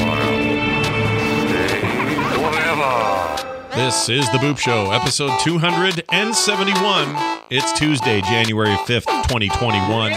a while. Stay forever. This is The Boop Show, episode 271. It's Tuesday, January 5th, 2021.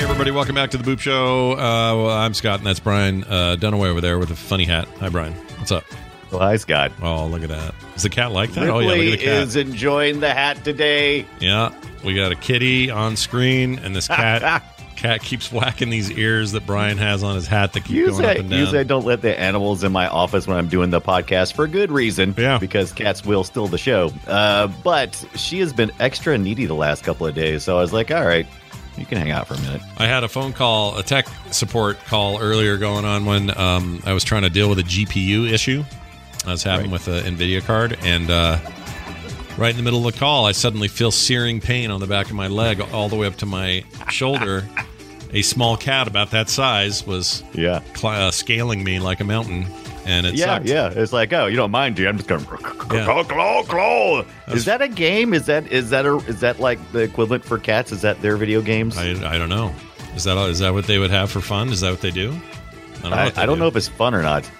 Everybody, welcome back to The Boop Show. Well, I'm Scott, and that's Brian Dunaway over there with a funny hat. Hi, Brian. What's up? Well, hi, Scott. Oh, look at that. Is the cat like that? Ripley oh, yeah, look at the cat. Is enjoying the hat today. Yeah, we got a kitty on screen, and this cat keeps whacking these ears that Brian has on his hat that keep going up and down. Usually I don't let the animals in my office when I'm doing the podcast for good reason, because cats will steal the show. But she has been extra needy the last couple of days, so I was like, all right. You can hang out for a minute. I had a phone call, a tech support call earlier going on when I was trying to deal with a GPU issue I was having with an Nvidia card. And right in the middle of the call, I suddenly feel searing pain on the back of my leg all the way up to my shoulder. A small cat about that size was scaling me like a mountain. And it sucked. It's like, oh, you don't mind, dude. I'm just going claw. Is that a game? Is that like the equivalent for cats? Is that their video games? I don't know. Is that what they would have for fun? Is that what they do? I don't know if it's fun or not.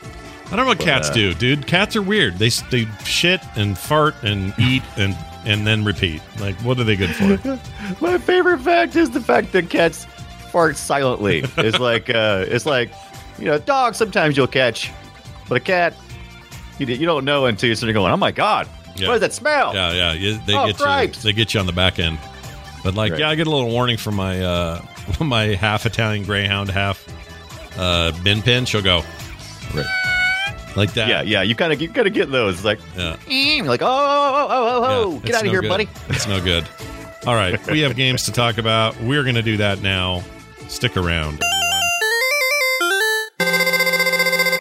I don't know what cats do, dude. Cats are weird. They shit and fart and eat and then repeat. Like, what are they good for? My favorite fact is the fact that cats fart silently. It's like dogs. Sometimes you'll catch. But a cat, you don't know until you're going, oh, my God, what is that smell? Yeah. They get you on the back end. But, I get a little warning from my my half-Italian Greyhound, half bin pin. She'll go like that. Yeah, you kind of get those. It's like, you're like, oh, get out of here, buddy. It's no good. All right, we have games to talk about. We're going to do that now. Stick around.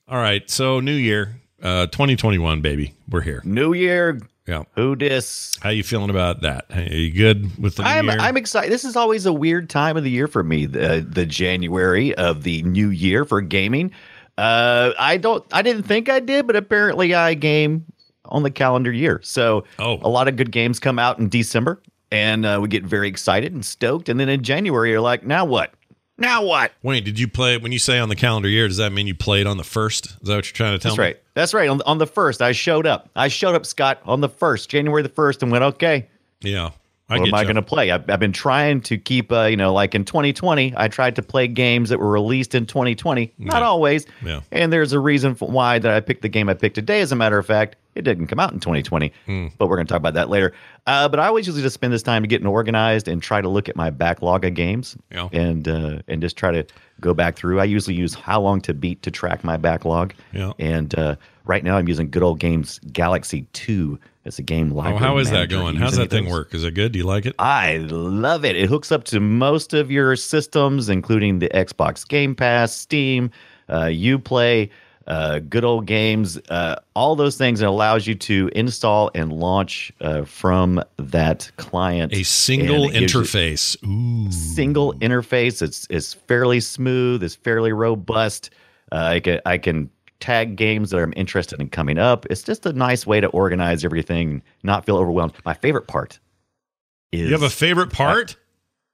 All right, so new year, 2021, baby. We're here. New year. Yeah. Who dis? How you feeling about that? Are you good with the new year? I'm excited. This is always a weird time of the year for me, the January of the new year for gaming. I didn't think I did, but apparently I game on the calendar year. So a lot of good games come out in December, and we get very excited and stoked. And then in January, you're like, now what? Now what? Wait, did you play when you say on the calendar year? Does that mean you played on the first? Is that what you're trying to tell me? Right. That's right. On the first, I showed up. Scott, on the first, January the 1st, and went, okay. Yeah. What am I going to play? I've been trying to keep, like in 2020, I tried to play games that were released in 2020. Not always. Yeah. And there's a reason why that I picked the game I picked today. As a matter of fact, it didn't come out in 2020, but we're going to talk about that later. But I always usually just spend this time getting organized and try to look at my backlog of games and just try to go back through. I usually use How Long to Beat to track my backlog. Yeah. And right now I'm using Good Old Games Galaxy 2. It's a game library. Oh, how is that going? How's that thing work? Is it good? Do you like it? I love it. It hooks up to most of your systems, including the Xbox Game Pass, Steam, Uplay, Good Old Games, all those things. It allows you to install and launch from that client. A single interface. Ooh. Single interface. It's fairly smooth. It's fairly robust. I can tag games that I'm interested in coming up. It's just a nice way to organize everything, not feel overwhelmed. My favorite part is... You have a favorite part?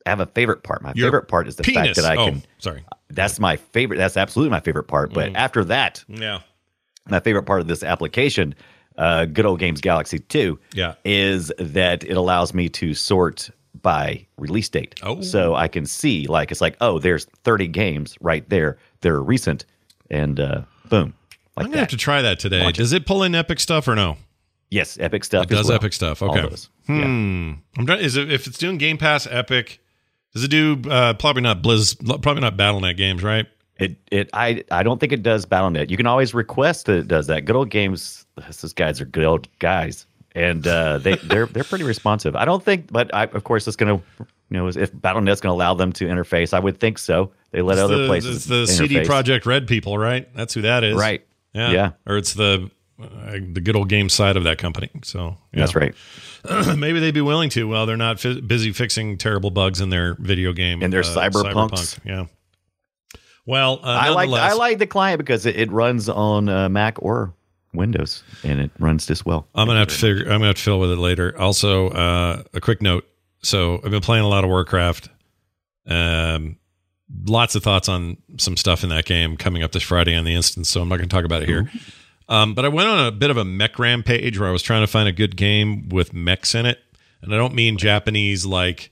I have a favorite part. My favorite part is the fact that I can... Oh, sorry. That's my favorite. That's absolutely my favorite part. But after that, my favorite part of this application, Good Old Games Galaxy 2, is that it allows me to sort by release date. Oh. So I can see, there's 30 games right there. They're recent. And... boom. I'm going to have to try that today. Does it pull in Epic stuff or no? Yes, Epic stuff. It does Epic stuff. Okay. I'm trying, if it's doing Game Pass Epic, does it do probably not BlizzNet Battle.net games, right? I don't think it does BattleNet. You can always request that it does that. Good old games. Those guys are good old guys, and they're pretty responsive. I don't think, but of course it's going to, you know, if BattleNet's going to allow them to interface, I would think so. They let it's other places. It's the CD Projekt Red people, right? That's who that is, right? Yeah, yeah. Or it's the good old game side of that company. So yeah. That's right. Maybe they'd be willing to. Well, they're not busy fixing terrible bugs in their video game and their cyberpunks. Yeah. Well, I like the client because it runs on Mac or Windows, and it runs this well. I'm gonna have to fiddle with it later. Also, a quick note. So I've been playing a lot of Warcraft. Lots of thoughts on some stuff in that game coming up this Friday on the instance. So I'm not gonna talk about it here. But I went on a bit of a mech rampage where I was trying to find a good game with mechs in it, and I don't mean Japanese like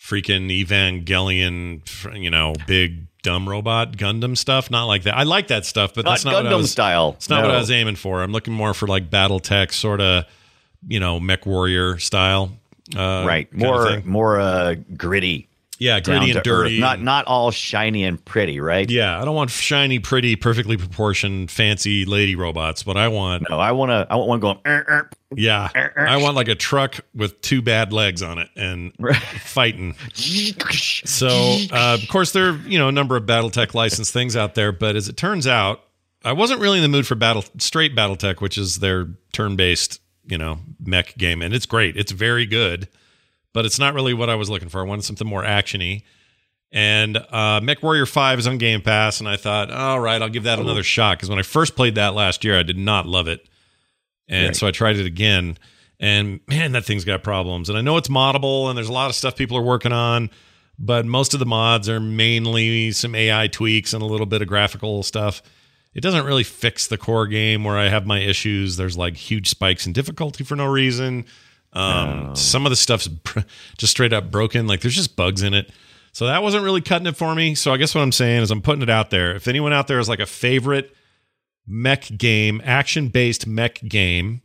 freaking Evangelion, you know, big dumb robot Gundam stuff. Not like that. I like that stuff, but that's not Gundam style. It's not what I was aiming for. I'm looking more for like BattleTech sort of, you know, MechWarrior style. Right. More gritty. Yeah, gritty and dirty. Not all shiny and pretty, right? Yeah, I don't want shiny, pretty, perfectly proportioned, fancy lady robots. But I want... No, I want one going... yeah, I want like a truck with two bad legs on it and fighting. So, of course, there are, you know, a number of BattleTech licensed things out there. But as it turns out, I wasn't really in the mood for straight BattleTech, which is their turn-based, you know, mech game. And it's great. It's very good. But it's not really what I was looking for. I wanted something more action-y. And MechWarrior 5 is on Game Pass, and I thought, all right, I'll give that another shot. Because when I first played that last year, I did not love it. And so I tried it again. And, man, that thing's got problems. And I know it's moddable, and there's a lot of stuff people are working on. But most of the mods are mainly some AI tweaks and a little bit of graphical stuff. It doesn't really fix the core game where I have my issues. There's, like, huge spikes in difficulty for no reason. Some of the stuff's just straight up broken. Like there's just bugs in it. So that wasn't really cutting it for me. So I guess what I'm saying is I'm putting it out there. If anyone out there is like a favorite mech game, action-based mech game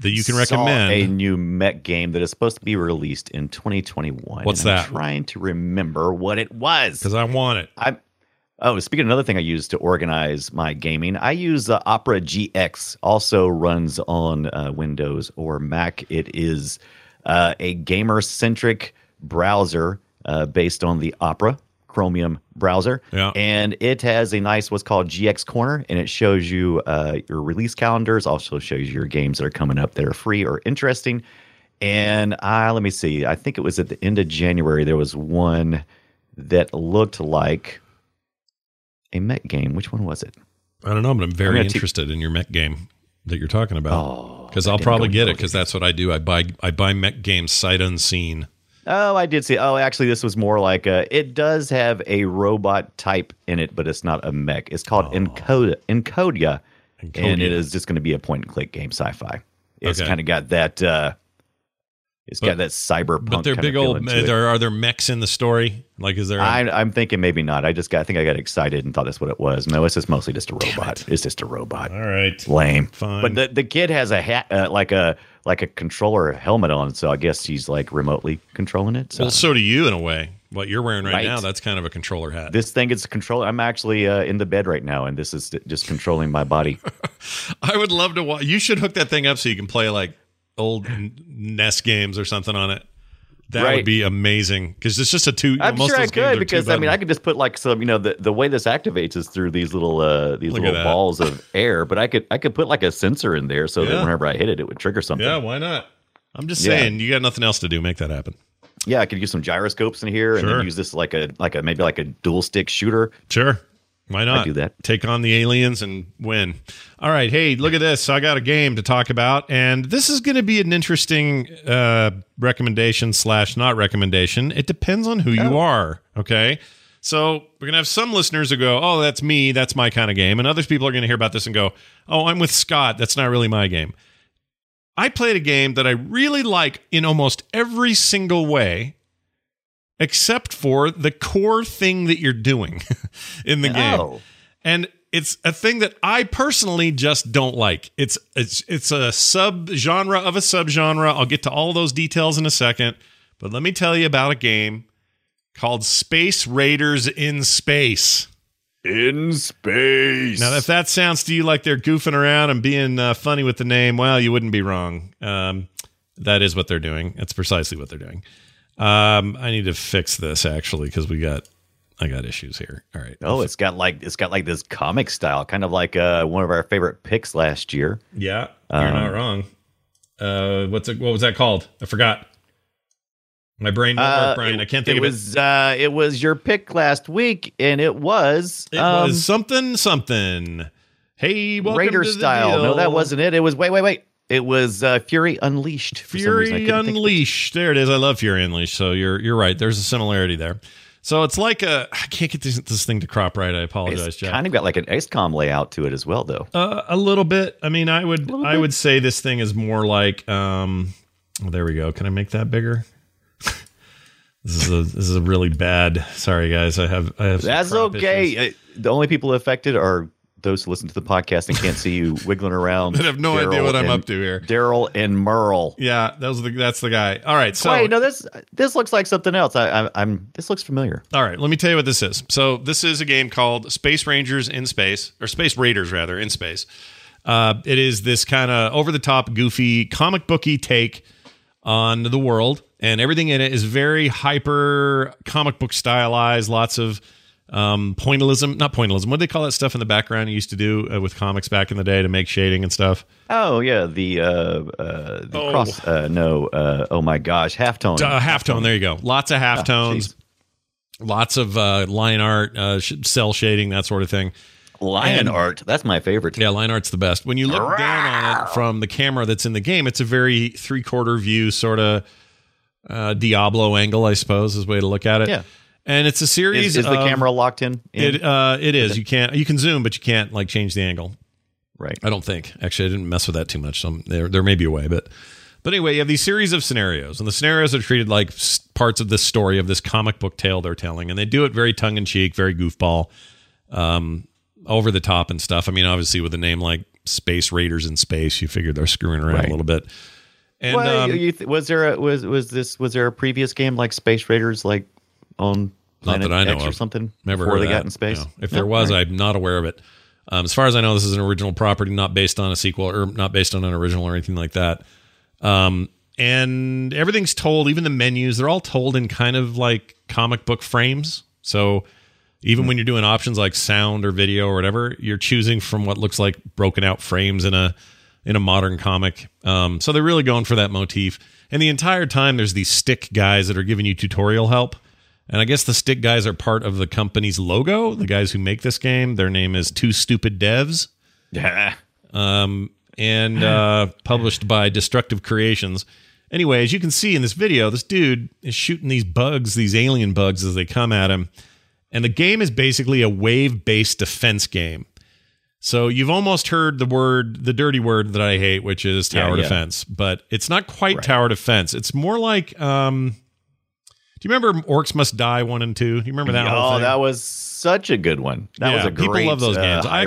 that you can recommend. A new mech game that is supposed to be released in 2021. What's that? I'm trying to remember what it was. Because I want it. Speaking of another thing I use to organize my gaming, I use the Opera GX, also runs on Windows or Mac. It is a gamer-centric browser based on the Opera Chromium browser. Yeah. And it has a nice what's called GX Corner, and it shows you your release calendars, also shows you your games that are coming up that are free or interesting. And let me see. I think it was at the end of January, there was one that looked like a mech game. Which one was it? I don't know, but I'm very interested in your mech game that you're talking about. Because I'll probably get it, because that's what I do. I buy mech games sight unseen. Oh, I did see. Oh, actually, this was more like it does have a robot type in it, but it's not a mech. It's called Encodya, and it is just going to be a point-and-click game, sci-fi. It's kind of got that. It's got that cyberpunk. But they're big old. Are there mechs in the story? Like, is there? I'm thinking maybe not. I think I got excited and thought that's what it was. No, it's just mostly just a robot. It's just a robot. All right, lame. Fine. But the kid has a hat, like a controller helmet on, so I guess he's like remotely controlling it. So. Well, so do you in a way. What you're wearing right now, that's kind of a controller hat. This thing is a controller. I'm actually in the bed right now, and this is just controlling my body. I would love to watch. You should hook that thing up so you can play like old NES games or something on it. That would be amazing, because it's just a two. I'm most sure I could, because I mean I could just put like some, you know, the way this activates is through these little balls of air. But I could put like a sensor in there so that whenever I hit it, it would trigger something. Yeah, why not? I'm just saying, you got nothing else to do. Make that happen. Yeah, I could use some gyroscopes in here and then use this like a dual stick shooter. Sure. Why not? I do that. Take on the aliens and win. All right. Hey, look at this. I got a game to talk about. And this is going to be an interesting recommendation / not recommendation. It depends on who you are. Okay. So we're going to have some listeners who go, oh, that's me. That's my kind of game. And other people are going to hear about this and go, oh, I'm with Scott. That's not really my game. I played a game that I really like in almost every single way, except for the core thing that you're doing in the game. And it's a thing that I personally just don't like. It's a sub-genre of a sub-genre. I'll get to all those details in a second. But let me tell you about a game called Space Raiders in Space. in Space. Now, if that sounds to you like they're goofing around and being funny with the name, well, you wouldn't be wrong. That is what they're doing. That's precisely what they're doing. I need to fix this actually because I got issues here. All right. Oh, it's got like this comic style, kind of like one of our favorite picks last year. Yeah, you're not wrong. What was that called? I forgot. My brain didn't work, Brian. I can't think of it. It was your pick last week, and it was something. Hey, welcome Raider to the style. Deal. No, that wasn't it. It was wait. It was Fury Unleashed. Fury Unleashed. There it is. I love Fury Unleashed. So you're right. There's a similarity there. So it's like I can't get this thing to crop right. I apologize, Jeff. It's kind of got like an XCOM layout to it as well, though. A little bit. I mean, I would say this thing is more like. Well, there we go. Can I make that bigger? This is a really bad. Sorry, guys. I have. That's okay. The only people affected are those who listen to the podcast and can't see you wiggling around. They have no idea what I'm up to here. Daryl and Merle. Yeah, that's the guy. All right. So wait, no, this looks like something else. This looks familiar. All right, let me tell you what this is. So this is a game called Space Rangers in Space, or Space Raiders rather in Space. It is this kind of over the top, goofy, comic booky take on the world. And everything in it is very hyper comic book stylized, lots of pointillism, not pointillism. What do they call that stuff in the background you used to do with comics back in the day to make shading and stuff? Oh, yeah. Halftone. Halftone, there you go. Lots of halftones, lots of line art, cell shading, that sort of thing. Lion art. That's my favorite. Yeah, line art's the best. When you look down on it from the camera that's in the game, it's a very three-quarter view sort of Diablo angle, I suppose, is a way to look at it. Yeah. And it's a series. Is the camera locked in? It is. You can zoom, but you can't like change the angle. Right. I don't think. Actually, I didn't mess with that too much. So there may be a way, but anyway, you have these series of scenarios, and the scenarios are treated like parts of the story of this comic book tale they're telling, and they do it very tongue in cheek, very goofball, over the top and stuff. I mean, obviously, with a name like Space Raiders in Space, you figure they're screwing around a little bit. And well, was there a previous game like Space Raiders like on Planet Not that I know X or something? Never heard of that. They got in space? No. If there was, right. I'm not aware of it. As far as I know, this is an original property, not based on a sequel or not based on an original or anything like that. And everything's told, even the menus, they're all told in kind of like comic book frames. So even when you're doing options like sound or video or whatever, you're choosing from what looks like broken out frames in a modern comic. So they're really going for that motif. And the entire time there's these stick guys that are giving you tutorial help. And I guess the stick guys are part of the company's logo. The guys who make this game, their name is Two Stupid Devs. Yeah. And published by Destructive Creations. Anyway, as you can see in this video, this dude is shooting these bugs, these alien bugs as they come at him. And the game is basically a wave-based defense game. So you've almost heard the dirty word that I hate, which is tower defense. But it's not quite tower defense. It's more like... do you remember Orcs Must Die 1 and 2? You remember that one? Oh, that was such a good one. That was a great People love those games. I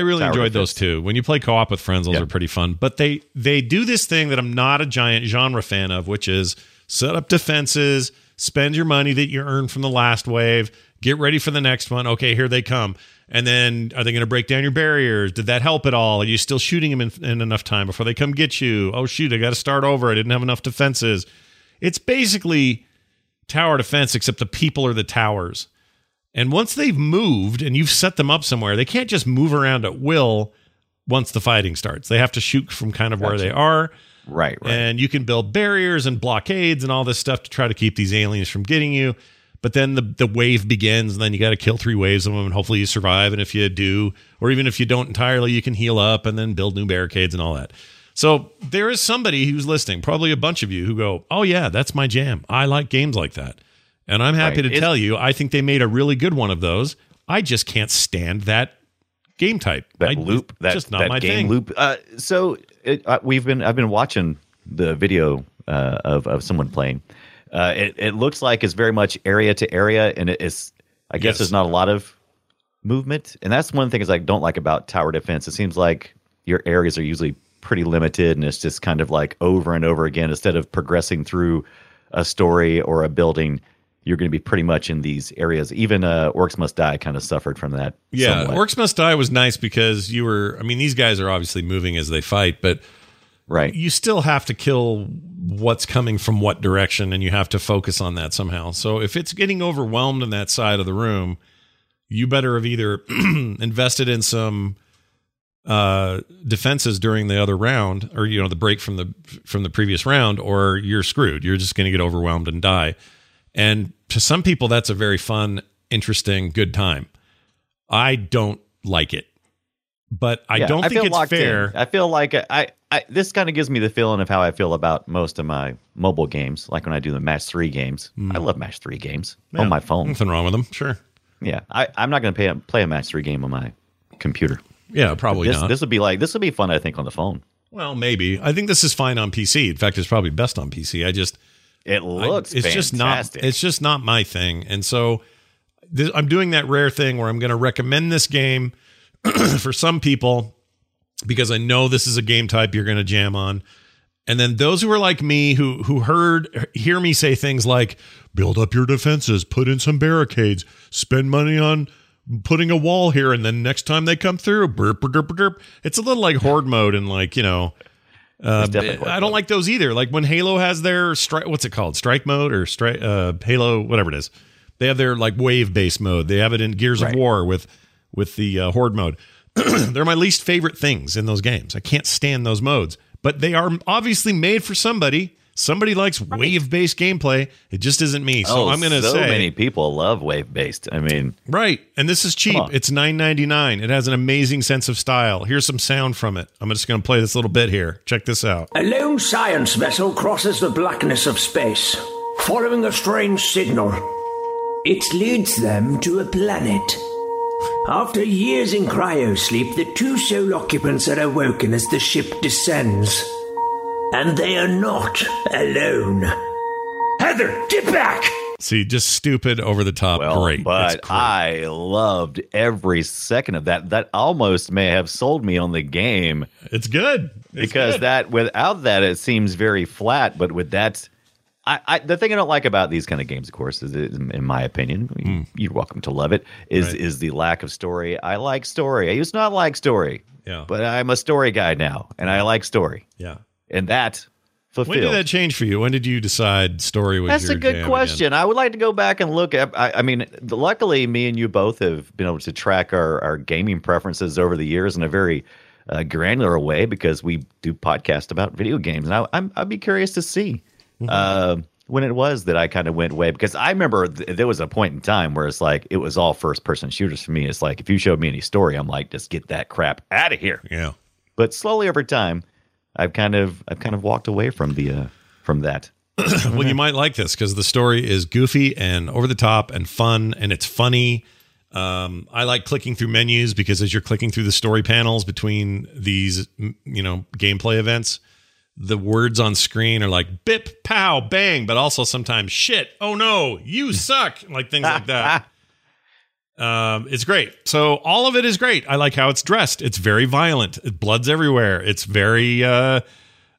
really enjoyed those too. When you play co-op with friends, those are pretty fun. But they do this thing that I'm not a giant genre fan of, which is set up defenses, spend your money that you earned from the last wave, get ready for the next one. Okay, here they come. And then are they going to break down your barriers? Did that help at all? Are you still shooting them in enough time before they come get you? Oh, shoot, I got to start over. I didn't have enough defenses. It's basically... tower defense, except the people are the towers. And once they've moved and you've set them up somewhere, they can't just move around at will once the fighting starts. They have to shoot from kind of where they are. Right. And you can build barriers and blockades and all this stuff to try to keep these aliens from getting you. But then the wave begins, and then you got to kill three waves of them, and hopefully you survive. And if you do, or even if you don't entirely, you can heal up and then build new barricades and all that. So there is somebody who's listening, probably a bunch of you who go, oh, yeah, that's my jam. I like games like that. And I'm happy to tell you, I think they made a really good one of those. I just can't stand that game type. That loop, it's just not my thing. I've been watching the video of someone playing. It looks like it's very much area to area. And I guess there's not a lot of movement. And that's one thing is I don't like about tower defense. It seems like your areas are usually pretty limited, and it's just kind of like over and over again. Instead of progressing through a story or a building, you're going to be pretty much in these areas. Even Orcs Must Die kind of suffered from that. Yeah, somewhat. Orcs Must Die was nice because you were, I mean, these guys are obviously moving as they fight, but right, you still have to kill what's coming from what direction, and you have to focus on that somehow. So if it's getting overwhelmed in that side of the room, you better have either invested in some defenses during the other round, or, you know, the break from the previous round, or you're screwed. You're just going to get overwhelmed and die. And to some people, that's a very fun, interesting, good time. I don't like it, but I think it's fair. I feel like I this kind of gives me the feeling of how I feel about most of my mobile games. Like when I do the match 3 games, I love match 3 games on my phone. Nothing wrong with them. Sure. Yeah. I'm not going to play a match 3 game on my computer. Yeah, probably not. This would be fun, I think, on the phone. Well, maybe. I think this is fine on PC. In fact, it's probably best on PC. It looks fantastic. It's just not my thing. And so I'm doing that rare thing where I'm going to recommend this game for some people because I know this is a game type you're going to jam on. And then those who are like me who hear me say things like, build up your defenses, put in some barricades, spend money on putting a wall here, and then next time they come through, burp, burp, burp, burp. It's a little like horde mode, and like, you know, I don't like those either. Like when Halo has their strike mode, or Halo, whatever it is, they have their like wave based mode. They have it in Gears of War with the horde mode. They're my least favorite things in those games. I can't stand those modes, but they are obviously made for somebody. Somebody likes wave-based gameplay. It just isn't me. So I'm going to say many people love wave-based. I mean, right. And this is cheap. It's $9.99. It has an amazing sense of style. Here's some sound from it. I'm just going to play this little bit here. Check this out. A lone science vessel crosses the blackness of space, following a strange signal. It leads them to a planet. After years in cryosleep, the two sole occupants are awoken as the ship descends. And they are not alone. Heather, get back! See, just stupid, over the top. Well, great. But great. I loved every second of that. That almost may have sold me on the game. It's good. That without that, it seems very flat. But with that, the thing I don't like about these kind of games, of course, is, in my opinion, you're welcome to love it, is the lack of story. I like story. I used to not like story. Yeah. But I'm a story guy now, and I like story. Yeah. And that fulfilled. When did that change for you? When did you decide story was your jam? That's a good question. I would like to go back and look at. I mean, luckily, me and you both have been able to track our gaming preferences over the years in a very granular way, because we do podcasts about video games. And I'd be curious to see when it was that I kind of went away. Because I remember there was a point in time where it's like, it was all first-person shooters for me. It's like, if you showed me any story, I'm like, just get that crap out of here. Yeah. But slowly over time, I've kind of walked away from the from that. Well, you might like this because the story is goofy and over the top and fun, and it's funny. I like clicking through menus because as you're clicking through the story panels between these, you know, gameplay events, the words on screen are like bip, pow, bang, but also sometimes shit, oh no, you suck, like things like that. It's great. So all of it is great. I like how it's dressed. It's very violent. Blood's everywhere. It's very, I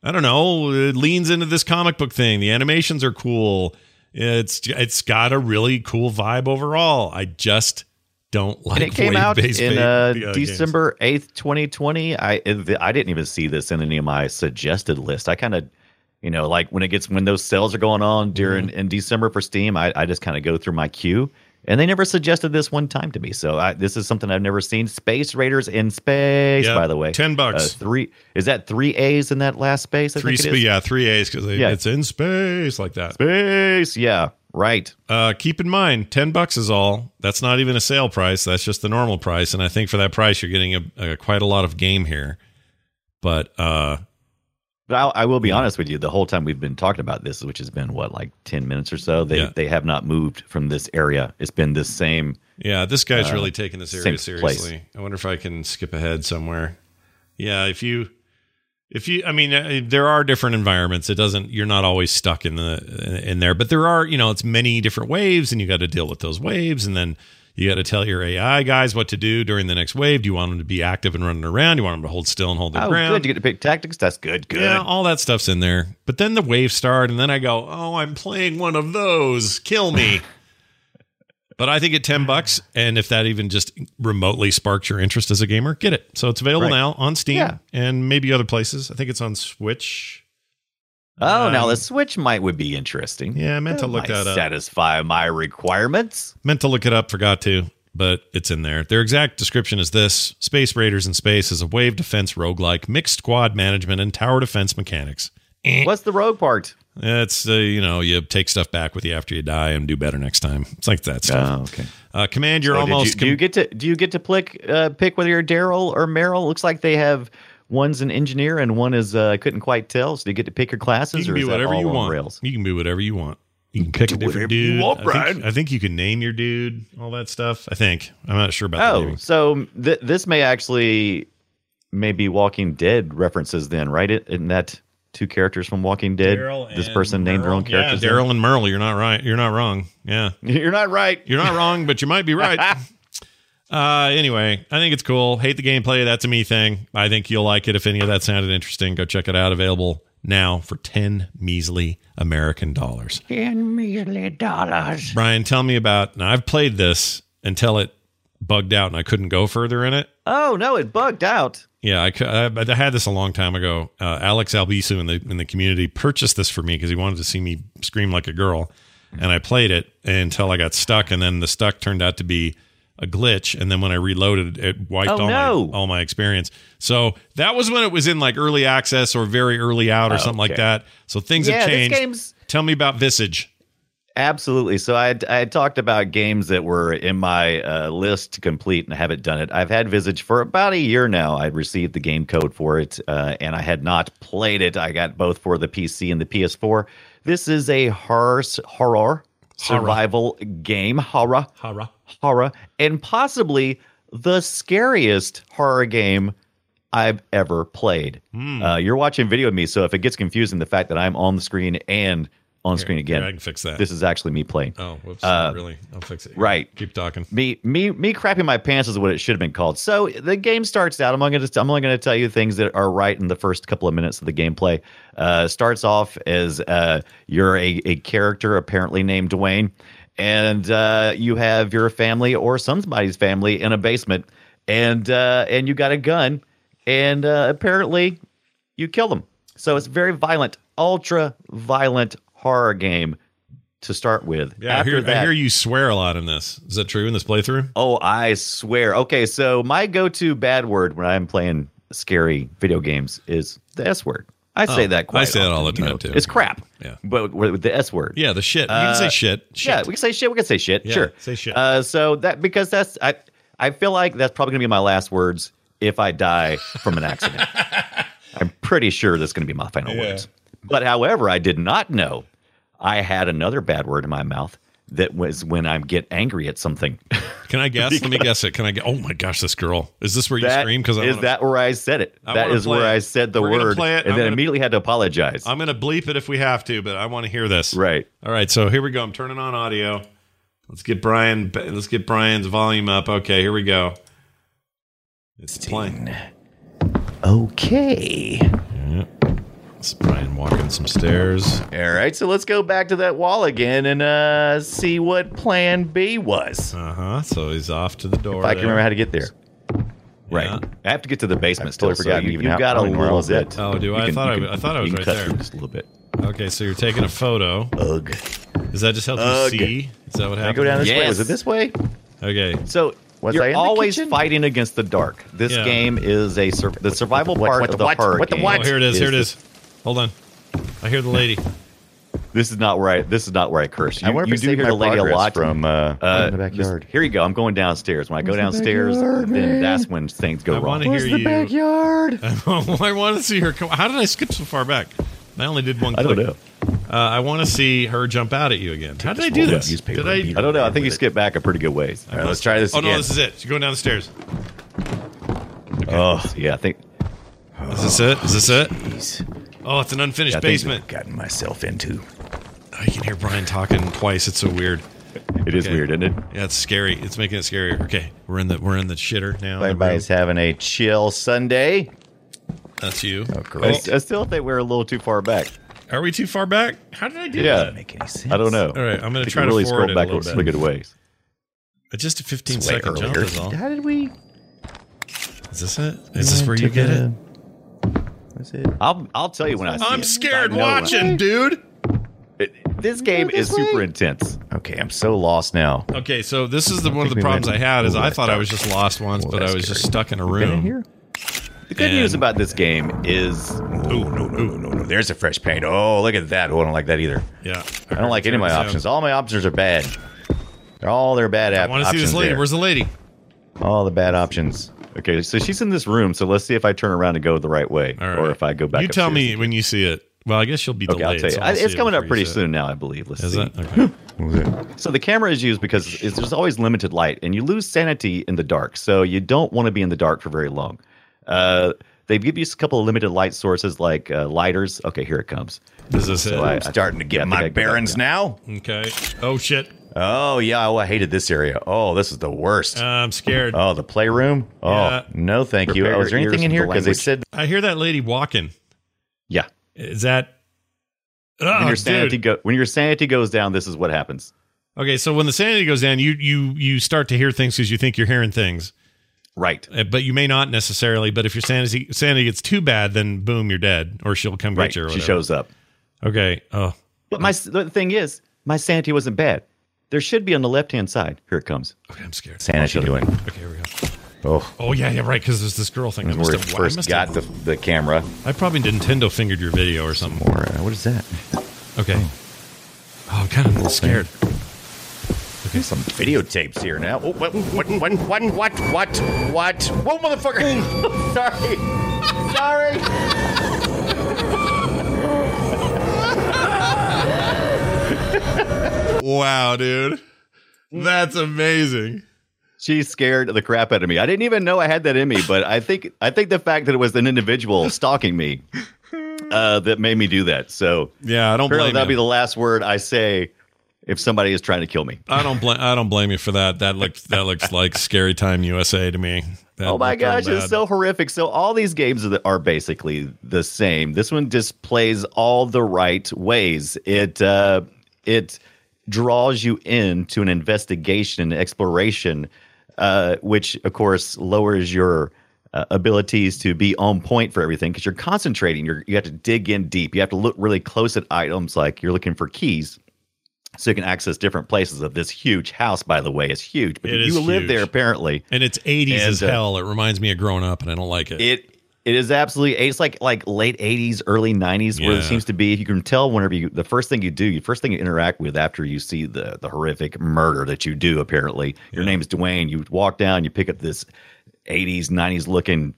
don't know, it leans into this comic book thing. The animations are cool. It's got a really cool vibe overall. I just don't like it. It came out in December 8th, 2020. I didn't even see this in any of my suggested list. I kind of, you know, like when those sales are going on during in December for Steam, I just kind of go through my queue. And they never suggested this one time to me. So this is something I've never seen. Space Raiders in Space, by the way. $10. Is that 3 A's in that last space? Yeah, 3 A's because it's in space like that. Space, yeah, right. Keep in mind, $10 is all. That's not even a sale price. That's just the normal price. And I think for that price, you're getting quite a lot of game here. But I will be honest with you. The whole time we've been talking about this, which has been, what, like 10 minutes or so, they have not moved from this area. It's been this same. Yeah, this guy's really taking this area seriously. Place. I wonder if I can skip ahead somewhere. Yeah, if you, I mean, there are different environments. It doesn't. You're not always stuck in there, but there are. You know, it's many different waves, and you got to deal with those waves, and then you got to tell your AI guys what to do during the next wave. Do you want them to be active and running around? Do you want them to hold still and hold their ground? Oh, good. You get to pick tactics. That's good. Good. Yeah, all that stuff's in there. But then the waves start, and then I go, oh, I'm playing one of those. Kill me. But I think at $10, and if that even just remotely sparked your interest as a gamer, get it. So it's available now on Steam and maybe other places. I think it's on Switch. Oh, now the Switch would be interesting. Yeah, I meant to look that up. Satisfy my requirements. Meant to look it up, forgot to, but it's in there. Their exact description is this: Space Raiders in Space is a wave defense roguelike, mixed squad management, and tower defense mechanics. What's the rogue part? It's, you know, you take stuff back with you after you die and do better next time. It's like that stuff. Oh, okay. Command, you're do you get to pick whether you're Daryl or Merrill? Looks like they have one's an engineer and one is, I couldn't quite tell. So do you get to pick your classes, or is that all on rails? You can be whatever you want. You can pick a different dude. I think you can name your dude, all that stuff. I think. I'm not sure about that. Oh, so this may actually be Walking Dead references then, right? Isn't that... two characters from Walking Dead. This person named their own characters. Yeah, Daryl and Merle. You're not right. You're not wrong. Yeah. You're not right. You're not wrong, but you might be right. Anyway, I think it's cool. Hate the gameplay. That's a me thing. I think you'll like it. If any of that sounded interesting, go check it out. Available now for $10 measly American dollars. $10 measly dollars. Brian, tell me about, now I've played this until it bugged out and I couldn't go further in it. Oh, no, it bugged out. Yeah, I had this a long time ago. Alex Albisu in the community purchased this for me because he wanted to see me scream like a girl. And I played it until I got stuck. And then the stuck turned out to be a glitch. And then when I reloaded, it wiped all my experience. So that was when it was in like early access or very early out or something like that. So things have changed. Tell me about Visage. Absolutely. So I had talked about games that were in my list to complete, and I haven't done it. I've had Visage for about a year now. I'd received the game code for it, and I had not played it. I got both for the PC and the PS4. This is a horror survival game. Horror. And possibly the scariest horror game I've ever played. You're watching video of me, so if it gets confusing, the fact that I'm on the screen and... on screen again. I can fix that. This is actually me playing. Oh, whoops. Really? I'll fix it. Here. Right. Keep talking. Me crapping my pants is what it should have been called. So the game starts out. I'm only going to tell you things that are right in the first couple of minutes of the gameplay. Starts off as you're a character apparently named Dwayne, and you have your family or somebody's family in a basement, and you got a gun, and apparently you kill them. So it's very violent, ultra violent horror game to start with. Yeah, I hear you swear a lot in this. Is that true in this playthrough? Oh, I swear. Okay, so my go-to bad word when I'm playing scary video games is the S word. I say that quite often. I say that all the time, too. It's crap. Yeah. But with the S word. Yeah, the shit. You can say shit. Yeah, we can say shit. We can say shit. Yeah, sure. Say shit. So that, because that's, I feel like that's probably going to be my last words if I die from an accident. I'm pretty sure that's going to be my final words. But however, I did not know I had another bad word in my mouth that was when I get angry at something. Can I guess? Let me guess it. Can I guess? Oh my gosh, this girl. Is this where you scream? Because is that where I said it? That is where I said the word and then immediately had to apologize. I'm going to bleep it if we have to, but I want to hear this. Right. All right. So here we go. I'm turning on audio. Let's get Brian's volume up. Okay, here we go. It's playing. Okay. Yeah. It's Brian walking some stairs. All right, so let's go back to that wall again and see what plan B was. Uh-huh, so he's off to the door. If I can remember how to get there. Yeah. Right. I have to get to the basement. Still forgotten. So you've got a little bit. Oh, do I? I thought I was right there. Just a little bit. Okay, so you're taking a photo. Ugh. Does that just help you see? Is that what happened? I go down this way. Was it this way? Okay. So... you're always fighting against the dark. This game is the survival part of the horror game. Oh, here it is. Here it is. Hold on. I hear the lady. This is not where I curse. You do hear the lady a lot from the backyard. Here you go. I'm going downstairs. When I go downstairs, then that's when things go wrong. Where's the backyard? I want to see her. How did I skip so far back? I only did one click. I don't know. I want to see her jump out at you again. How did I do this? I don't know. I think you skipped back a pretty good ways. All right, let's try this again. Oh, no, this is it. She's going down the stairs. Okay. Oh, yeah, I think. Is this it? Is this it? Jeez. Oh, it's an unfinished basement. I've gotten myself into. I can hear Brian talking twice. It's so weird. It is weird, isn't it? Yeah, it's scary. It's making it scarier. Okay, we're in the shitter now. Everybody's having a chill Sunday. That's you. Oh, great. I still think we're a little too far back. Are we too far back? How did I do that? Make any sense? I don't know. All right, I'm going to try to really forward it a little bit. Really good ways. But just a 15-second jump is all. How did we... Is this it? Is this where you get it? That's it. I'll tell you when I see it. I'm scared watching, dude! This game is super intense. Okay, I'm so lost now. Okay, so this is one of the problems I had is I thought I was just lost once, but I was just stuck in a room. The good news about this game is... No. There's a fresh paint. Oh, look at that. Oh, I don't like that either. Yeah. I don't like any of my options. All my options are bad. They're bad options. I want to see this lady. Where's the lady? All the bad options. Okay, so she's in this room, so let's see if I turn around and go the right way. All right. Or if I go back upstairs. You tell me when you see it. Well, I guess she'll be delayed. Okay, I'll tell you. So it's coming up pretty soon now, I believe. Let's see. Okay. So the camera is used because there's always limited light, and you lose sanity in the dark, so you don't want to be in the dark for very long. They give you a couple of limited light sources like lighters. Okay, here it comes. Is this it? I'm starting to get my bearings now. Okay. Oh, shit. Oh, yeah. Oh, I hated this area. Oh, this is the worst. I'm scared. Oh, the playroom? Oh, yeah. No, thank you. Oh, is there anything in here? Because they said... I hear that lady walking. Yeah. Is that... Oh, when your sanity goes down, this is what happens. Okay, so when the sanity goes down, you start to hear things because you think you're hearing things. Right. But you may not necessarily, but if your sanity gets too bad, then boom, you're dead. Or she'll come get you or whatever. She shows up. Okay. Oh. But the thing is, my sanity wasn't bad. There should be on the left-hand side. Here it comes. Okay, I'm scared. Sanity doing. Okay, here we go. Oh. Oh, yeah, right, because there's this girl thing. Where first got the camera. I probably Nintendo fingered your video or something. Or, what is that? Okay. Oh, I'm kind of scared. Okay. Some videotapes here now. Oh, what? Whoa, motherfucker! Sorry. Wow, dude. That's amazing. She scared the crap out of me. I didn't even know I had that in me, but I think the fact that it was an individual stalking me that made me do that. So yeah, I don't blame you. That'll be the last word I say. If somebody is trying to kill me, I don't blame you for that. That looks like Scary Time USA to me. Oh my gosh, it's so horrific. So all these games are basically the same. This one displays all the right ways. It draws you into an investigation, exploration, which of course lowers your abilities to be on point for everything because you're concentrating. You have to dig in deep. You have to look really close at items, like you're looking for keys. So you can access different places of this huge house, by the way. It's huge. But you live there, apparently. And it's 80s as hell. It reminds me of growing up, and I don't like it. It is absolutely... It's like late 80s, early 90s, where it seems to be. You can tell whenever you... The first thing you do, the first thing you interact with after you see the horrific murder that you do, apparently. Your name is Dwayne. You walk down, you pick up this 80s, 90s-looking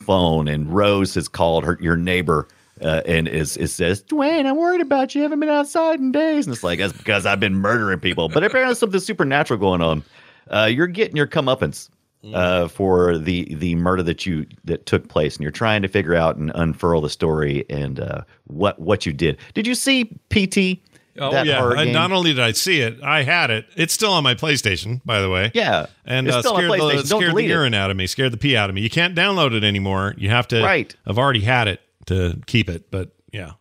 phone, and Rose has called your neighbor... and it says, Dwayne, I'm worried about you. You haven't been outside in days. And it's like, that's because I've been murdering people. But apparently there's something supernatural going on. You're getting your comeuppance for the murder that took place. And you're trying to figure out and unfurl the story and what you did. Did you see PT? Oh, yeah. Not only did I see it, I had it. It's still on my PlayStation, by the way. Yeah. And it's still on PlayStation. Don't delete it. Scared the urine out of me. Scared the pee out of me. You can't download it anymore. You have to. Right. I've already had it. To keep it, but yeah.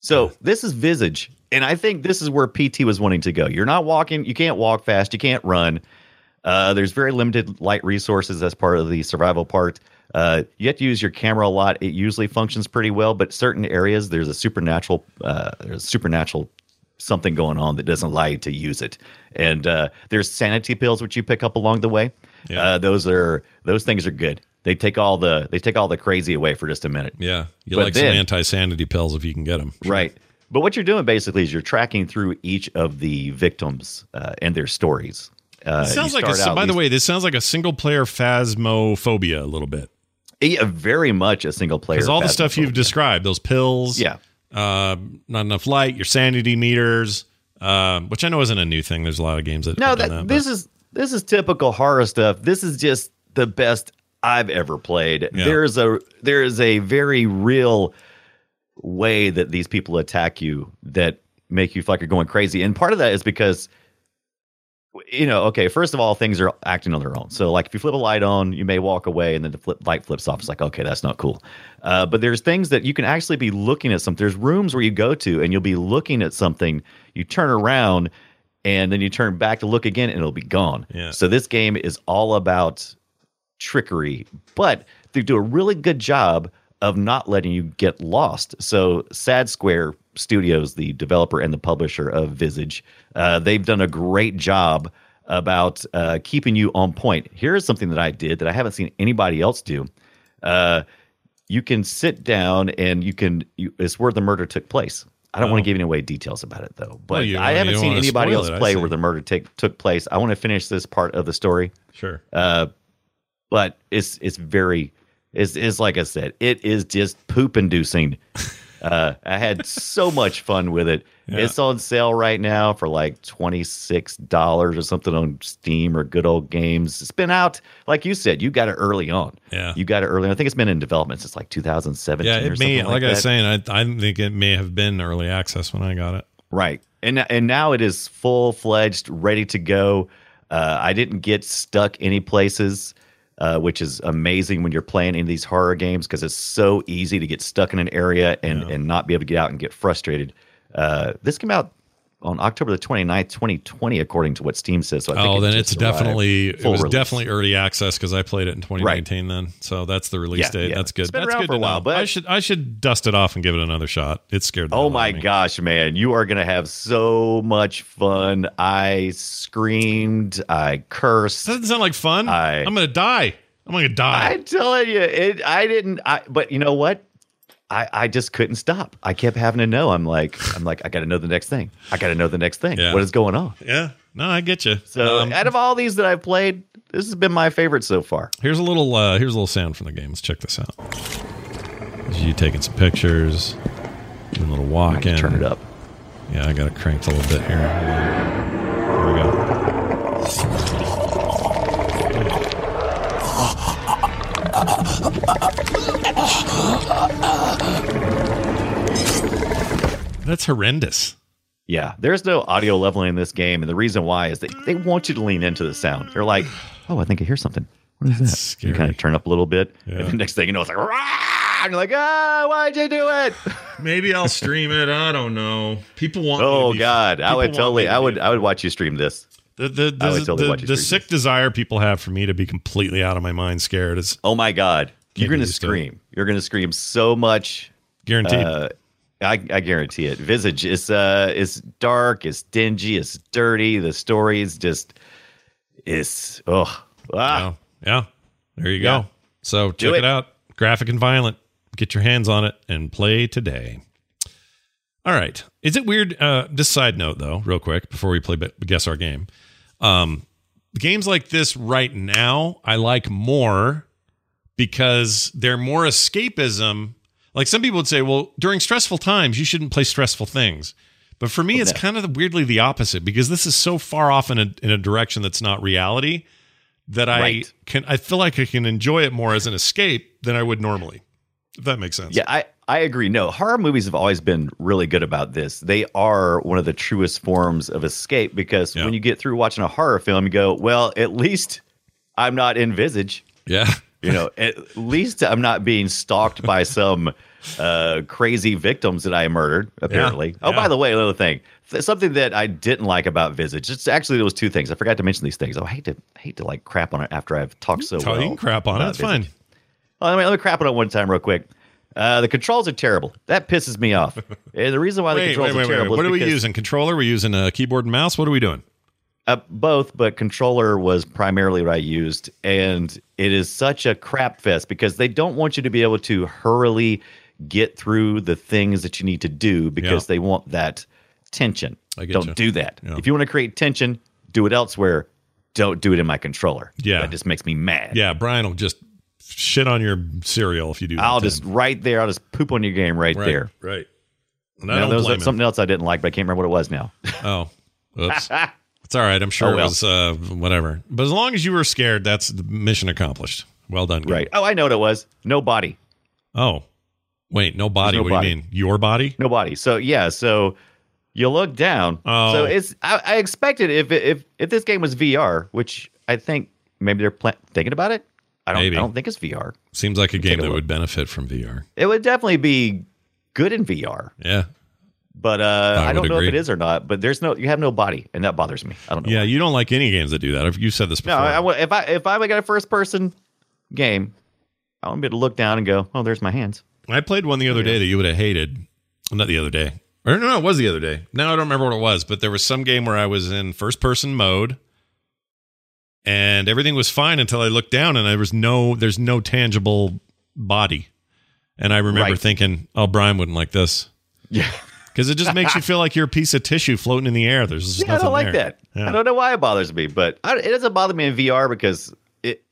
So this is Visage, and I think this is where PT was wanting to go. You're not walking, you can't walk fast, you can't run. There's very limited light resources as part of the survival part. You have to use your camera a lot. It usually functions pretty well, but certain areas there's a supernatural something going on that doesn't allow you to use it. And there's sanity pills which you pick up along the way. Yeah. Those things are good. They take all the crazy away for just a minute. Yeah, some anti-sanity pills if you can get them. Right, but what you're doing basically is you're tracking through each of the victims and their stories. By the way, this sounds like a single-player Phasmophobia a little bit. Very much a single-player. Because all the stuff you've described, those pills, not enough light, your sanity meters, which I know isn't a new thing. There's a lot of games that. This is typical horror stuff. This is just the best I've ever played. Yeah. There is a very real way that these people attack you that make you feel like you're going crazy. And part of that is because, you know, okay, first of all, things are acting on their own. So like if you flip a light on, you may walk away and then the light flips off. It's like, okay, that's not cool. But there's things that you can actually be looking at. There's rooms where you go to and you'll be looking at something. You turn around and then you turn back to look again and it'll be gone. Yeah. So this game is all about trickery, but they do a really good job of not letting you get lost. So Sad Square Studios, the developer and the publisher of Visage, they've done a great job about keeping you on point. Here's something that I did that I haven't seen anybody else do. You can sit down and it's where the murder took place. I don't want to give any away details about it, though. But I haven't seen anybody else play where the murder took place. I want to finish this part of the story. Sure. But it's very... It's like I said, it is just poop-inducing. I had so much fun with it. Yeah. It's on sale right now for like $26 or something on Steam or Good Old Games. It's been out, like you said, you got it early on. Yeah. You got it early on. I think it's been in development since like 2017 or something like that. Like I was saying, I think it may have been early access when I got it. Right. And now it is full-fledged, ready to go. I didn't get stuck any places. Which is amazing when you're playing in these horror games because it's so easy to get stuck in an area and not be able to get out and get frustrated. This came out on October the 29th, 2020, according to what Steam says. So I think it was definitely early access because I played it in 2019 then. So that's the release date. Yeah. That's good. It's been around for a while, but I should dust it off and give it another shot. It scared the hell out of me. Gosh, man, you are going to have so much fun. I screamed, I cursed. That doesn't sound like fun. I'm going to die. I'm going to die. I'm telling you, but you know what? I just couldn't stop. I kept having to know. I'm like, I got to know the next thing. I got to know the next thing. Yeah. What is going on? Yeah. No, I get you. So out of all these that I've played, this has been my favorite so far. Here's a little sound from the game. Let's check this out. You taking some pictures, doing a little walk in. Turn it up. Yeah, I got to crank a little bit here. Here we go. That's horrendous. Yeah, there's no audio leveling in this game, and the reason why is that they want you to lean into the sound. They're like, oh, I think I hear something. What is that? Scary. You kind of turn up a little bit, and the next thing you know, it's like, rah! And you're like, ah, why'd you do it? Maybe I'll stream it. I don't know. People want. Oh God, I would watch you stream this. The sick desire people have for me to be completely out of my mind, scared is. Oh my God, you're gonna scream. You're gonna scream so much. Guaranteed. I guarantee it. Visage is dark, it's dingy, it's dirty. The story is Yeah. There you go. So check it out. Graphic and violent. Get your hands on it and play today. All right. Is it weird? Just side note though, real quick before we play guess our game. Games like this right now, I like more because they're more escapism. Like some people would say, well, during stressful times, you shouldn't play stressful things. But for me, it's kind of weirdly the opposite because this is so far off in a direction that's not reality that I feel like I can enjoy it more as an escape than I would normally, if that makes sense. Yeah, I agree. No, horror movies have always been really good about this. They are one of the truest forms of escape because when you get through watching a horror film, you go, well, at least I'm not in Visage. Yeah. You know, at least I'm not being stalked by some crazy victims that I murdered, apparently. Yeah, by the way, another thing. Something that I didn't like about Visage. It's actually, there was two things. I forgot to mention these things. Oh, I hate to like crap on it after I've talked so well. You can crap on it. It's fine. Well, let me crap on it one time real quick. The controls are terrible. That pisses me off. The reason why the controls are terrible. What are we using? Controller? We're using a keyboard and mouse? What are we doing? Both, but controller was primarily what I used, and it is such a crap fest because they don't want you to be able to hurriedly get through the things that you need to do because they want that tension. Don't do that. Yeah. If you want to create tension, do it elsewhere. Don't do it in my controller. Yeah, that just makes me mad. Yeah, Brian will just shit on your cereal if you do that. I'll just poop on your game right there. Right. Now, there was something else I didn't like, but I can't remember what it was now. Oh, oops. It's all right. I'm sure it was whatever. But as long as you were scared, that's the mission accomplished. Well done. Game. Right. Oh, I know what it was. No body. Oh, wait. No body. What do you mean? Your body? No body. So, yeah. So you look down. Oh. So it's I expected if this game was VR, which I think maybe they're thinking about it. I don't think it's VR. Seems like a game that would benefit from VR. It would definitely be good in VR. Yeah. But I don't know if it is or not. But there's no, you have no body, and that bothers me. I don't know. Yeah, why. You don't like any games that do that. You said this before. No, if I got a first person game, I want to be able to look down and go, oh, there's my hands. I played one the other day that you would have hated. Not the other day. Or no, it was the other day. Now I don't remember what it was, but there was some game where I was in first person mode, and everything was fine until I looked down and there's no tangible body. And I remember thinking, oh, Brian wouldn't like this. Yeah. Because it just makes you feel like you're a piece of tissue floating in the air. There's just nothing. I don't like that. Yeah. I don't know why it bothers me, but it doesn't bother me in VR because it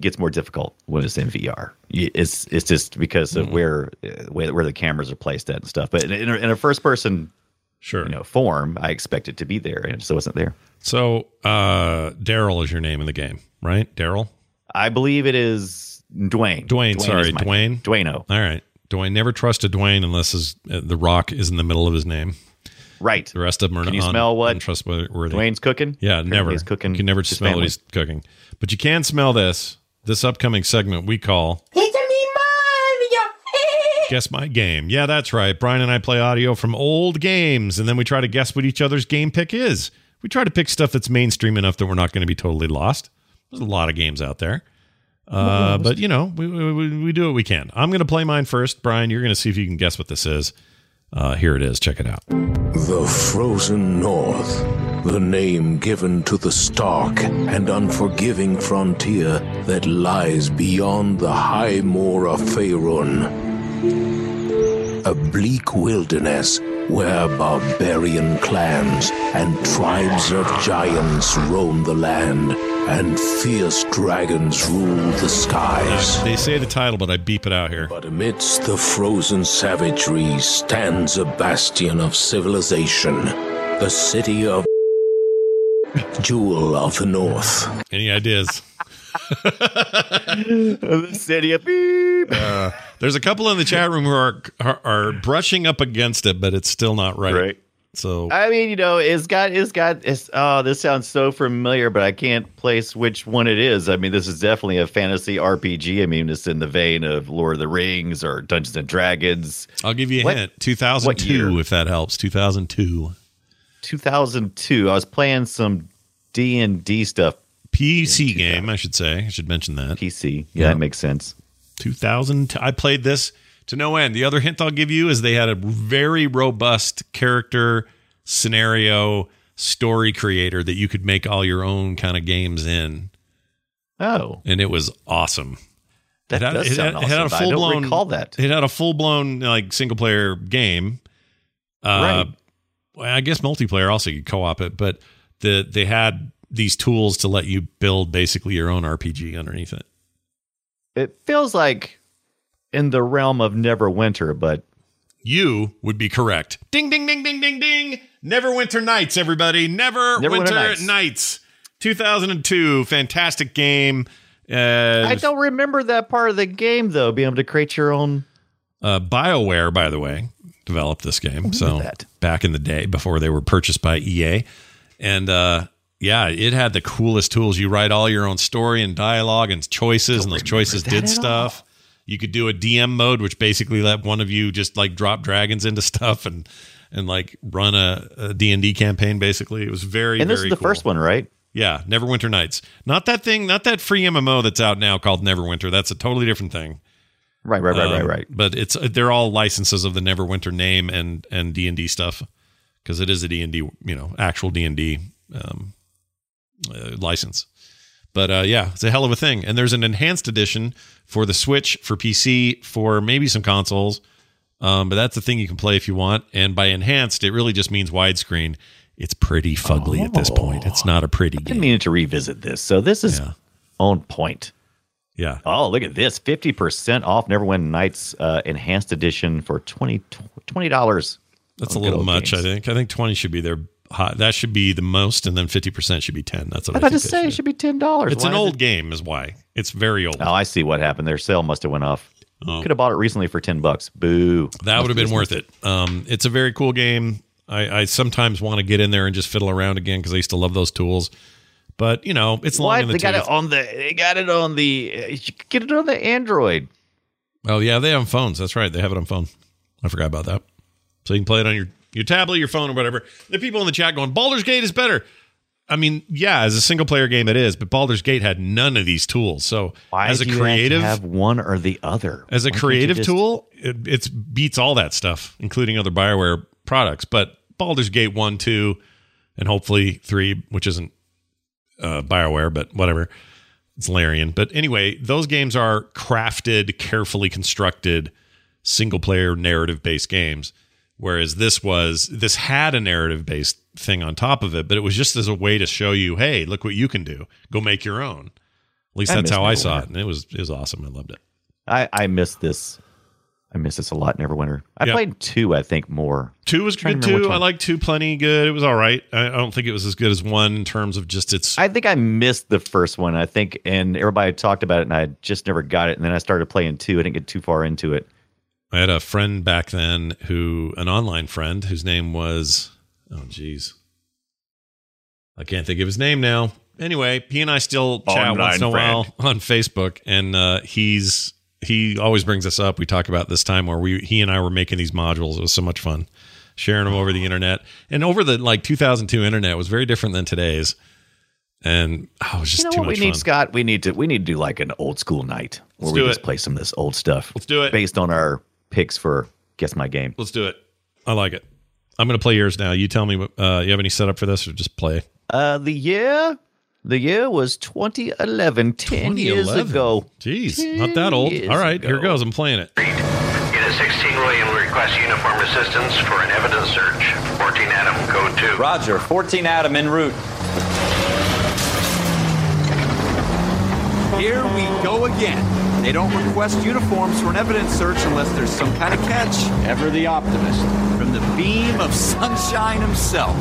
gets more difficult when it's in VR. It's just because of where the cameras are placed at and stuff. But in a first person, form, I expect it to be there, and it just wasn't there. So Daryl is your name in the game, right? Daryl. I believe it is Dwayne. Dwayne. Dwayne-o. All right. Dwayne. Never trust a Dwayne unless The Rock is in the middle of his name. Right. The rest of them are smell what untrustworthy. Dwayne's cooking? Yeah, never. He's cooking. You can never smell what he's cooking. But you can smell this upcoming segment we call... It's a me, Mario! Guess my game. Yeah, that's right. Brian and I play audio from old games, and then we try to guess what each other's game pick is. We try to pick stuff that's mainstream enough that we're not going to be totally lost. There's a lot of games out there. But, we do what we can. I'm going to play mine first. Brian, you're going to see if you can guess what this is. Here it is. Check it out. The Frozen North, the name given to the stark and unforgiving frontier that lies beyond the high moor of Faerun. A bleak wilderness where barbarian clans and tribes of giants roam the land and fierce dragons rule the skies. They say the title, but I beep it out here. But amidst the frozen savagery stands a bastion of civilization, the city of Jewel of the North. Any ideas? The city of beep. There's a couple in the chat room who are brushing up against it, but it's still not right. So I mean, it's got this sounds so familiar, but I can't place which one it is. I mean, this is definitely a fantasy RPG. I mean, it's in the vein of Lord of the Rings or Dungeons and Dragons. I'll give you a hint. 2002, if that helps. 2002. I was playing some D&D stuff. PC game, I should say. I should mention that. PC. Yeah, that makes sense. 2000. I played this to no end. The other hint I'll give you is they had a very robust character, scenario, story creator that you could make all your own kind of games in. Oh. And it was awesome. That does sound awesome. I don't recall that. It had a full-blown single-player game. Right. I guess multiplayer also, you could co-op it, but they had these tools to let you build basically your own RPG underneath it. It feels like in the realm of Neverwinter, but you would be correct. Ding, ding, ding, ding, ding, ding. Neverwinter Nights, everybody. Neverwinter Nights. 2002. Fantastic game. I don't remember that part of the game, though, being able to create your own. BioWare, by the way, developed this game. So back in the day before they were purchased by EA. And, yeah, it had the coolest tools. You write all your own story and dialogue and choices, and those choices did stuff. All. You could do a DM mode, which basically let one of you just drop dragons into stuff and run a D&D campaign. Basically, it was very and this very is the cool. First one, right? Yeah, Neverwinter Nights. Not that thing, not that free MMO that's out now called Neverwinter. That's a totally different thing. Right. But it's they're all licenses of the Neverwinter name and D&D stuff because it is a D&D, actual D&D. License. But yeah, it's a hell of a thing. And there's an enhanced edition for the Switch, for PC, for maybe some consoles. But that's the thing you can play if you want. And by enhanced, it really just means widescreen. It's pretty fugly at this point. It's not a pretty game. I mean to revisit this. So this is on point. Yeah. Oh, look at this. 50% off Neverwinter Nights enhanced edition for $20. That's a little much, games. I think 20 should be there. That should be the most, and then 50% should be 10. That's what I was about to say. It should be $10. It's an old game, is why it's very old. Oh, I see what happened. Their sale must have went off. Oh. Could have bought it recently for $10. Boo! That would have been worth it. It's a very cool game. I sometimes want to get in there and just fiddle around again because I used to love those tools. But it's long in the tooth. They got it on the Android. Oh yeah, they have phones. That's right. They have it on phone. I forgot about that. So you can play it on your tablet, your phone, or whatever. There are people in the chat going, Baldur's Gate is better. I mean, yeah, as a single-player game it is, but Baldur's Gate had none of these tools. So as a creative... have one or the other? As a creative tool, it beats all that stuff, including other BioWare products. But Baldur's Gate 1, 2, and hopefully 3, which isn't BioWare, but whatever. It's Larian. But anyway, those games are crafted, carefully constructed, single-player narrative-based games. Whereas this had a narrative-based thing on top of it, but it was just as a way to show you, hey, look what you can do. Go make your own. At least that's how I saw it, and it was awesome. I loved it. I missed this. I miss this a lot. Neverwinter. I played 2. I think more. 2 was good too. I liked 2 plenty. Good. It was all right. I don't think it was as good as 1 in terms of just its. I think I missed the first one. I think, and everybody talked about it, and I just never got it. And then I started playing 2. I didn't get too far into it. I had a friend back then an online friend whose name was, I can't think of his name now. Anyway, he and I still chat once in a while on Facebook, and he always brings us up. We talk about this time where he and I were making these modules. It was so much fun sharing them over the internet, and over the 2002 internet was very different than today's. And I was just too much fun. We need, Scott. We need to do an old school night where we just play some of this old stuff. Let's do it based on our picks for Guess My Game. Let's do it. I like it. I'm going to play yours now. You tell me what, you have any setup for this or just play? The year was 2011, 10 years ago. Jeez, not that old. All right, here goes. I'm playing it. Unit 16 William requests uniform assistance for an evidence search. 14 Adam, go to. Roger, 14 Adam en route. Here we go again. They don't request uniforms for an evidence search unless there's some kind of catch. Ever the optimist. From the beam of sunshine himself.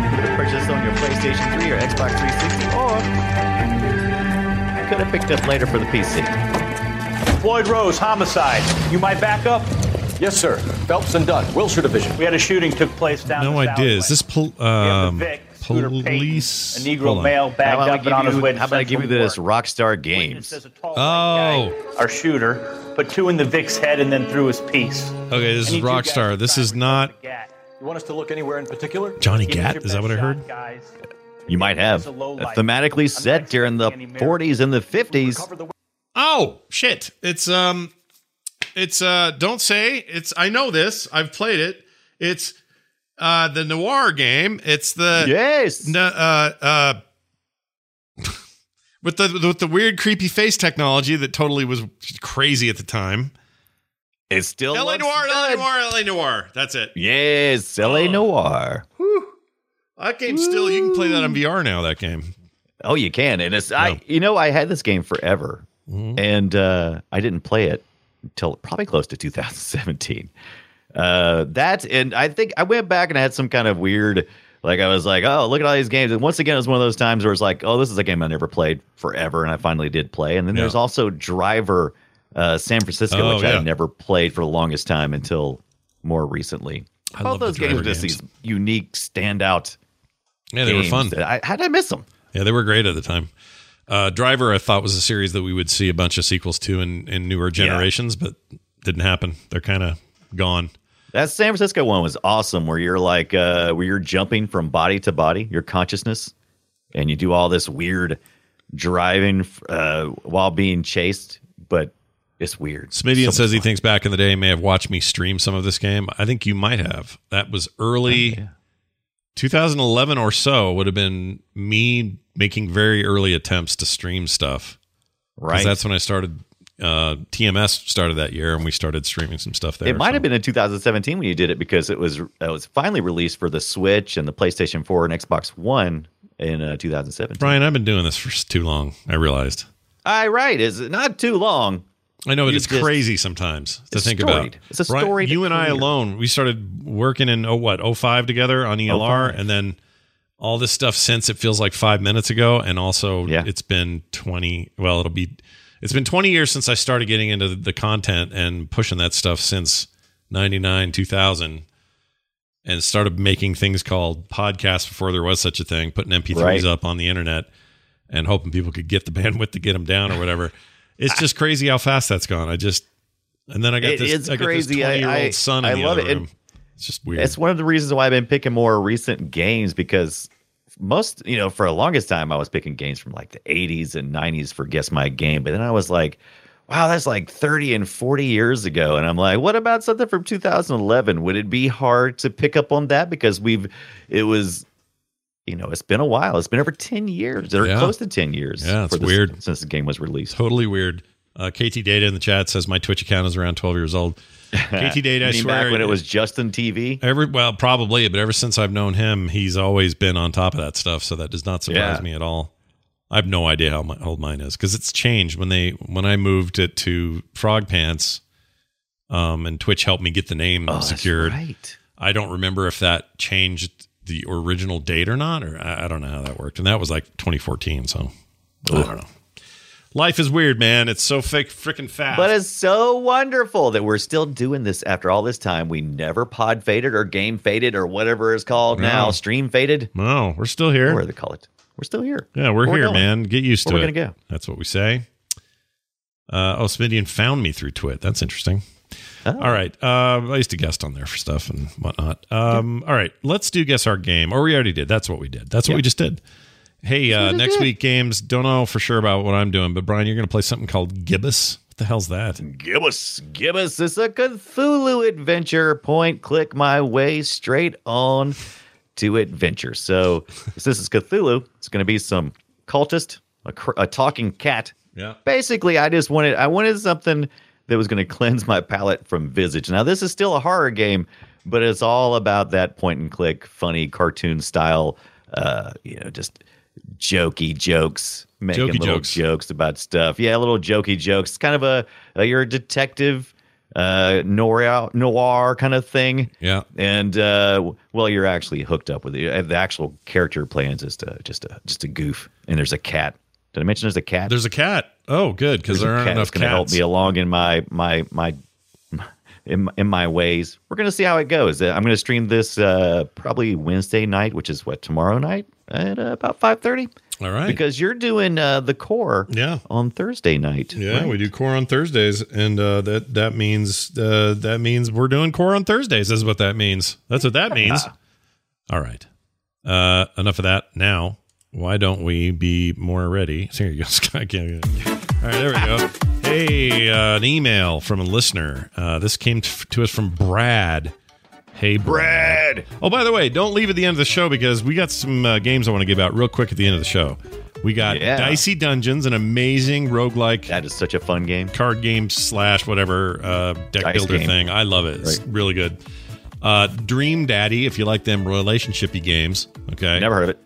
You could have purchased on your PlayStation 3 or Xbox 360, or you could have picked up later for the PC. Floyd Rose, homicide. You might back up. Yes, sir. Phelps and Dunn, Wilshire Division. We had a shooting took place down the south. No idea. Is this police? A Negro male bagged up and on his way to Central Park. How about I give you this Rockstar Games? Our shooter put 2 in the Vic's head and then threw his piece. Okay, this is Rockstar. This is not... You want us to look anywhere in particular? Johnny Gat? Is that what I heard? You might have. Thematically set during the 40s and the 50s. Oh, shit. It's don't say it's, I know this, I've played it. It's the noir game. It's the with the weird creepy face technology that totally was crazy at the time. It's still LA Noire. That's it. Yes, LA Noire. Whew. That game's still, you can play that on VR now, that game. Oh, you can. And it's I had this game forever. Mm-hmm. And I didn't play it until probably close to 2017. And I think I went back and I had some kind of weird, I was like, oh, look at all these games. And once again, it was one of those times where it's like, oh, this is a game I never played forever. And I finally did play. And then there's also Driver San Francisco, which I never played for the longest time until more recently. All those games were just these unique standout games. They were fun. How did I miss them? Yeah, they were great at the time. Driver, I thought, was a series that we would see a bunch of sequels to in newer generations, but didn't happen. They're kind of gone. That San Francisco one was awesome, where you're where you're jumping from body to body, your consciousness, and you do all this weird driving while being chased, but it's weird. Smidian says he thinks back in the day he may have watched me stream some of this game. I think you might have. That was early 2011 or so would have been me making very early attempts to stream stuff. Right. Because that's when I started, TMS started that year, and we started streaming some stuff there. It might have been in 2017 when you did it, because it was finally released for the Switch and the PlayStation 4 and Xbox One in 2017. Brian, I've been doing this for too long, I realized. Is it not too long? I know, but it's crazy sometimes to think about. It's a story. Brian, you and I alone, we started working in, 05 together on ELR, and then all this stuff since, it feels like 5 minutes ago. And also it's been 20. Well, it's been 20 years since I started getting into the content and pushing that stuff since 99, 2000, and started making things called podcasts before there was such a thing, putting MP3s up on the internet and hoping people could get the bandwidth to get them down or whatever. It's just crazy how fast that's gone. I got this 20-year-old son in the other room. It's just weird. It's one of the reasons why I've been picking more recent games, because most, you know, for the longest time I was picking games from like the 80s and 90s for Guess My Game, but then I was like, wow, that's like 30 and 40 years ago. And I'm like, what about something from 2011? Would it be hard to pick up on that? Because it's been a while. It's been over 10 years or close to 10 years. Yeah, it's weird. Since the game was released. Totally weird. KT Data in the chat says my Twitch account is around 12 years old. KT Data, I swear. Back when it was Justin TV? Well, probably, but ever since I've known him, he's always been on top of that stuff. So that does not surprise me at all. I have no idea how old mine is, because it's changed. When I moved it to Frog Pants, and Twitch helped me get the name secured. That's right. I don't remember if that changed the original date or not, or I don't know how that worked. And that was like 2014, so I don't know. Life is weird, man. It's so freaking fast. But it's so wonderful that we're still doing this after all this time. We never pod faded or game faded or whatever it's called now, stream faded. No, we're still here. Whatever they call it. We're still here. Yeah, we're here, man. Get used to it. We're going to go. That's what we say. Smidian found me through Twit. That's interesting. Oh. All right. I used to guest on there for stuff and whatnot. All right. Let's do Guess Our Game. Or we already did. That's what we did. That's what we just did. Hey, next week, games. Don't know for sure about what I'm doing, but Brian, you're going to play something called Gibbous. What the hell's that? Gibbous is a Cthulhu adventure. Point, click my way straight on to adventure. So since this is Cthulhu, it's going to be some cultist, a talking cat. Yeah. Basically, I wanted something that was going to cleanse my palate from Visage. Now, this is still a horror game, but it's all about that point and click, funny cartoon style, just jokey jokes, making little jokes about stuff. Yeah, little jokey jokes. It's kind of you're a detective. Noir kind of thing, and you're actually hooked up with it. The actual character plans is just a goof, and there's a cat. Did I mention there's a cat? There's a cat. Oh, good, because there aren't enough cats. Going to help me along in my ways. We're going to see how it goes. I'm going to stream this probably Wednesday night, which is tomorrow night at about 5:30. All right. Because you're doing the core on Thursday night. Yeah, right? We do core on Thursdays, and that means we're doing core on Thursdays. That's what that means. That's what that means. All right. Enough of that. Now, why don't we be more ready? Here you go, Sky. All right, there we go. Hey, an email from a listener. This came to us from Brad. Hey, Brad. Oh, by the way, don't leave at the end of the show, because we got some games I want to give out real quick at the end of the show. We got Dicey Dungeons, an amazing roguelike. That is such a fun game. Card game / whatever deck Dice builder game. Thing. I love it. Right. It's really good. Dream Daddy, if you like them relationshipy games. Okay. Never heard of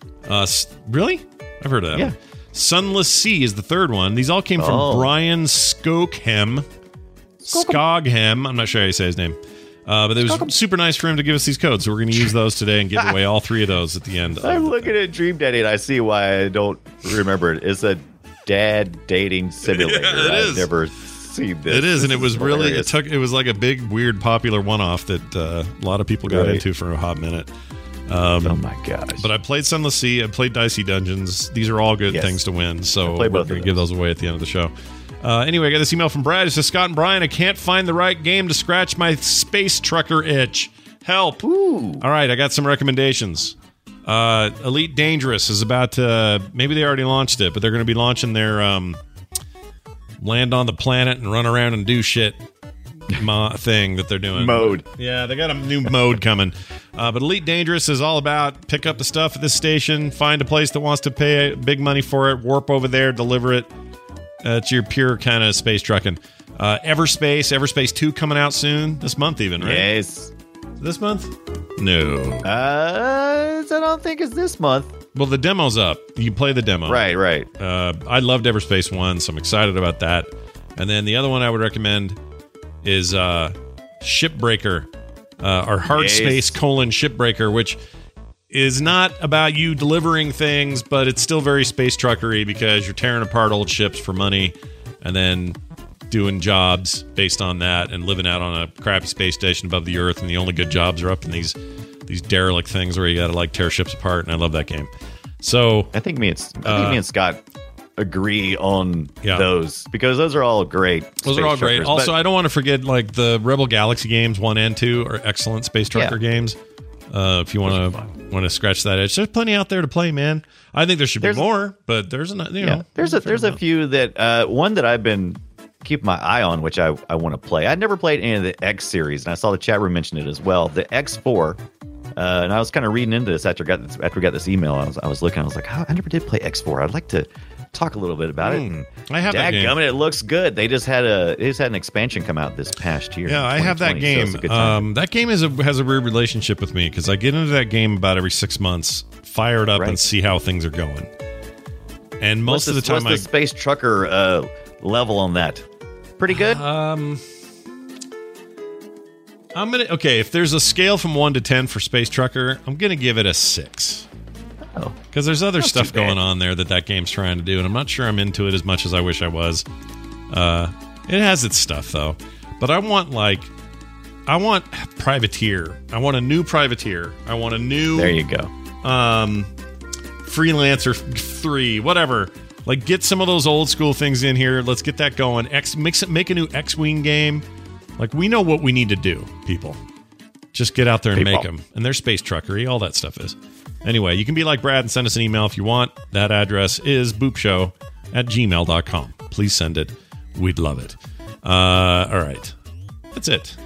it. Really? I've heard of that. Yeah. Sunless Sea is the third one. These all came from Brian Skokham. Skogham. I'm not sure how you say his name. But it was super nice for him to give us these codes, so we're going to use those today and give away all three of those at the end. I'm looking at Dream Daddy, and I see why I don't remember it. It's a dad dating simulator. Yeah, I've never seen this. It is, and it was really it was like a big, weird, popular one-off that a lot of people got into for a hot minute. Oh my gosh! But I played Sunless Sea. I played Dicey Dungeons. These are all good things to win. So we're going to give those away at the end of the show. Anyway, I got this email from Brad. It says, Scott and Brian, I can't find the right game to scratch my space trucker itch. Help. Ooh. All right, I got some recommendations. Elite Dangerous is about to... Maybe they already launched it, but they're going to be launching their land on the planet and run around and do shit thing that they're doing. Mode. Yeah, they got a new mode coming. But Elite Dangerous is all about pick up the stuff at this station, find a place that wants to pay big money for it, warp over there, deliver it. It's your pure kind of space trucking. Everspace 2 coming out soon. This month even, right? Yes. This month? No. I don't think it's this month. Well, the demo's up. You play the demo. Right. I loved Everspace 1, so I'm excited about that. And then the other one I would recommend is Shipbreaker. Or Hard Space : Shipbreaker, which is not about you delivering things, but it's still very space truckery, because you're tearing apart old ships for money and then doing jobs based on that and living out on a crappy space station above the Earth, and the only good jobs are up in these derelict things where you gotta like tear ships apart, and I love that game. So I think me and Scott agree on those, because those are all great. Those are all great. Also, I don't want to forget, like, the Rebel Galaxy games 1 and 2 are excellent space trucker games. If you want to scratch that itch, there's plenty out there to play, man. I think there should be more, but there's an, you know, there's a few that one that I've been keeping my eye on, which I want to play. I'd never played any of the X series, and I saw the chat room mention it as well. The X4. And I was kind of reading into this after we got this email. I was looking. I was like, I never did play X4. I'd like to talk a little bit about it. And I have that game. It looks good. They just had an expansion come out this past year. Yeah, I have that game. So that game has a weird relationship with me, because I get into that game about every 6 months, fire it up and see how things are going. And most of the time, what's the space trucker level on that? Pretty good. I'm gonna if there's a scale from 1 to 10 for Space Trucker, I'm gonna give it a 6. Oh, because there's other stuff going on there that game's trying to do, and I'm not sure I'm into it as much as I wish I was. It has its stuff though, but I want Privateer. I want a new Privateer. I want a new. There you go. Freelancer 3, whatever. Like, get some of those old school things in here. Let's get that going. Make a new X-Wing game. Like, we know what we need to do, people. Just get out there and make them. And they're space truckery. All that stuff is. Anyway, you can be like Brad and send us an email if you want. That address is boopshow@gmail.com. Please send it. We'd love it. All right. That's it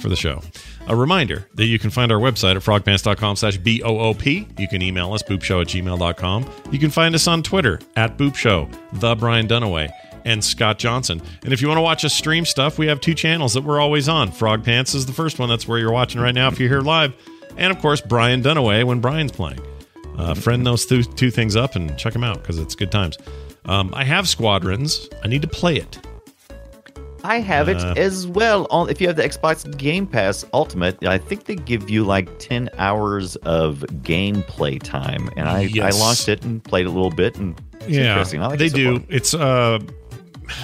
for the show. A reminder that you can find our website at frogpants.com/BOOP. You can email us, boopshow@gmail.com. You can find us on Twitter @boopshow, the Brian Dunaway, and Scott Johnson. And if you want to watch us stream stuff, we have 2 channels that we're always on. Frog Pants is the first one. That's where you're watching right now if you're here live. And, of course, Brian Dunaway when Brian's playing. Friend those two things up and check them out, because it's good times. I have Squadrons. I need to play it. I have it as well. If you have the Xbox Game Pass Ultimate, I think they give you like 10 hours of gameplay time. And I launched it and played a little bit. And it's interesting. I like they it so do. Fun. It's...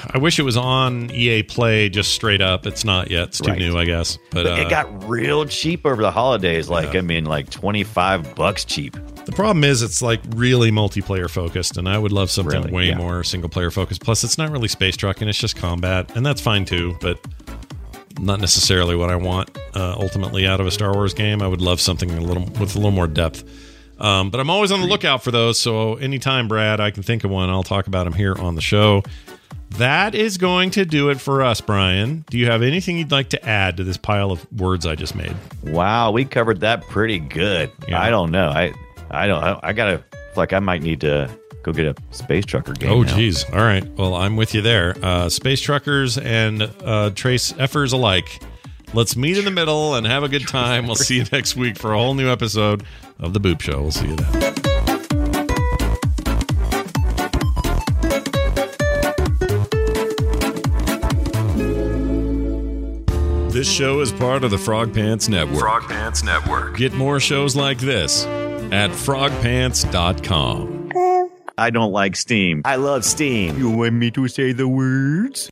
I wish it was on EA Play just straight up. It's not yet. It's too new, I guess. But it got real cheap over the holidays. Like, like $25 cheap. The problem is it's like really multiplayer focused, and I would love something way more single player focused. Plus, it's not really space trucking. It's just combat, and that's fine too, but not necessarily what I want ultimately out of a Star Wars game. I would love something with a little more depth. But I'm always on the lookout for those. So anytime, Brad, I can think of one, I'll talk about them here on the show. That is going to do it for us, Brian. Do you have anything you'd like to add to this pile of words I just made? Wow, we covered that pretty good. Yeah. I don't know. I gotta, like, I might need to go get a space trucker game. Oh, geez. All right. Well, I'm with you there. Space truckers and trace effers alike. Let's meet in the middle and have a good time. We'll see you next week for a whole new episode of The Boop Show. We'll see you then. This show is part of the Frog Pants Network. Frog Pants Network. Get more shows like this at frogpants.com. I don't like steam. I love steam. You want me to say the words?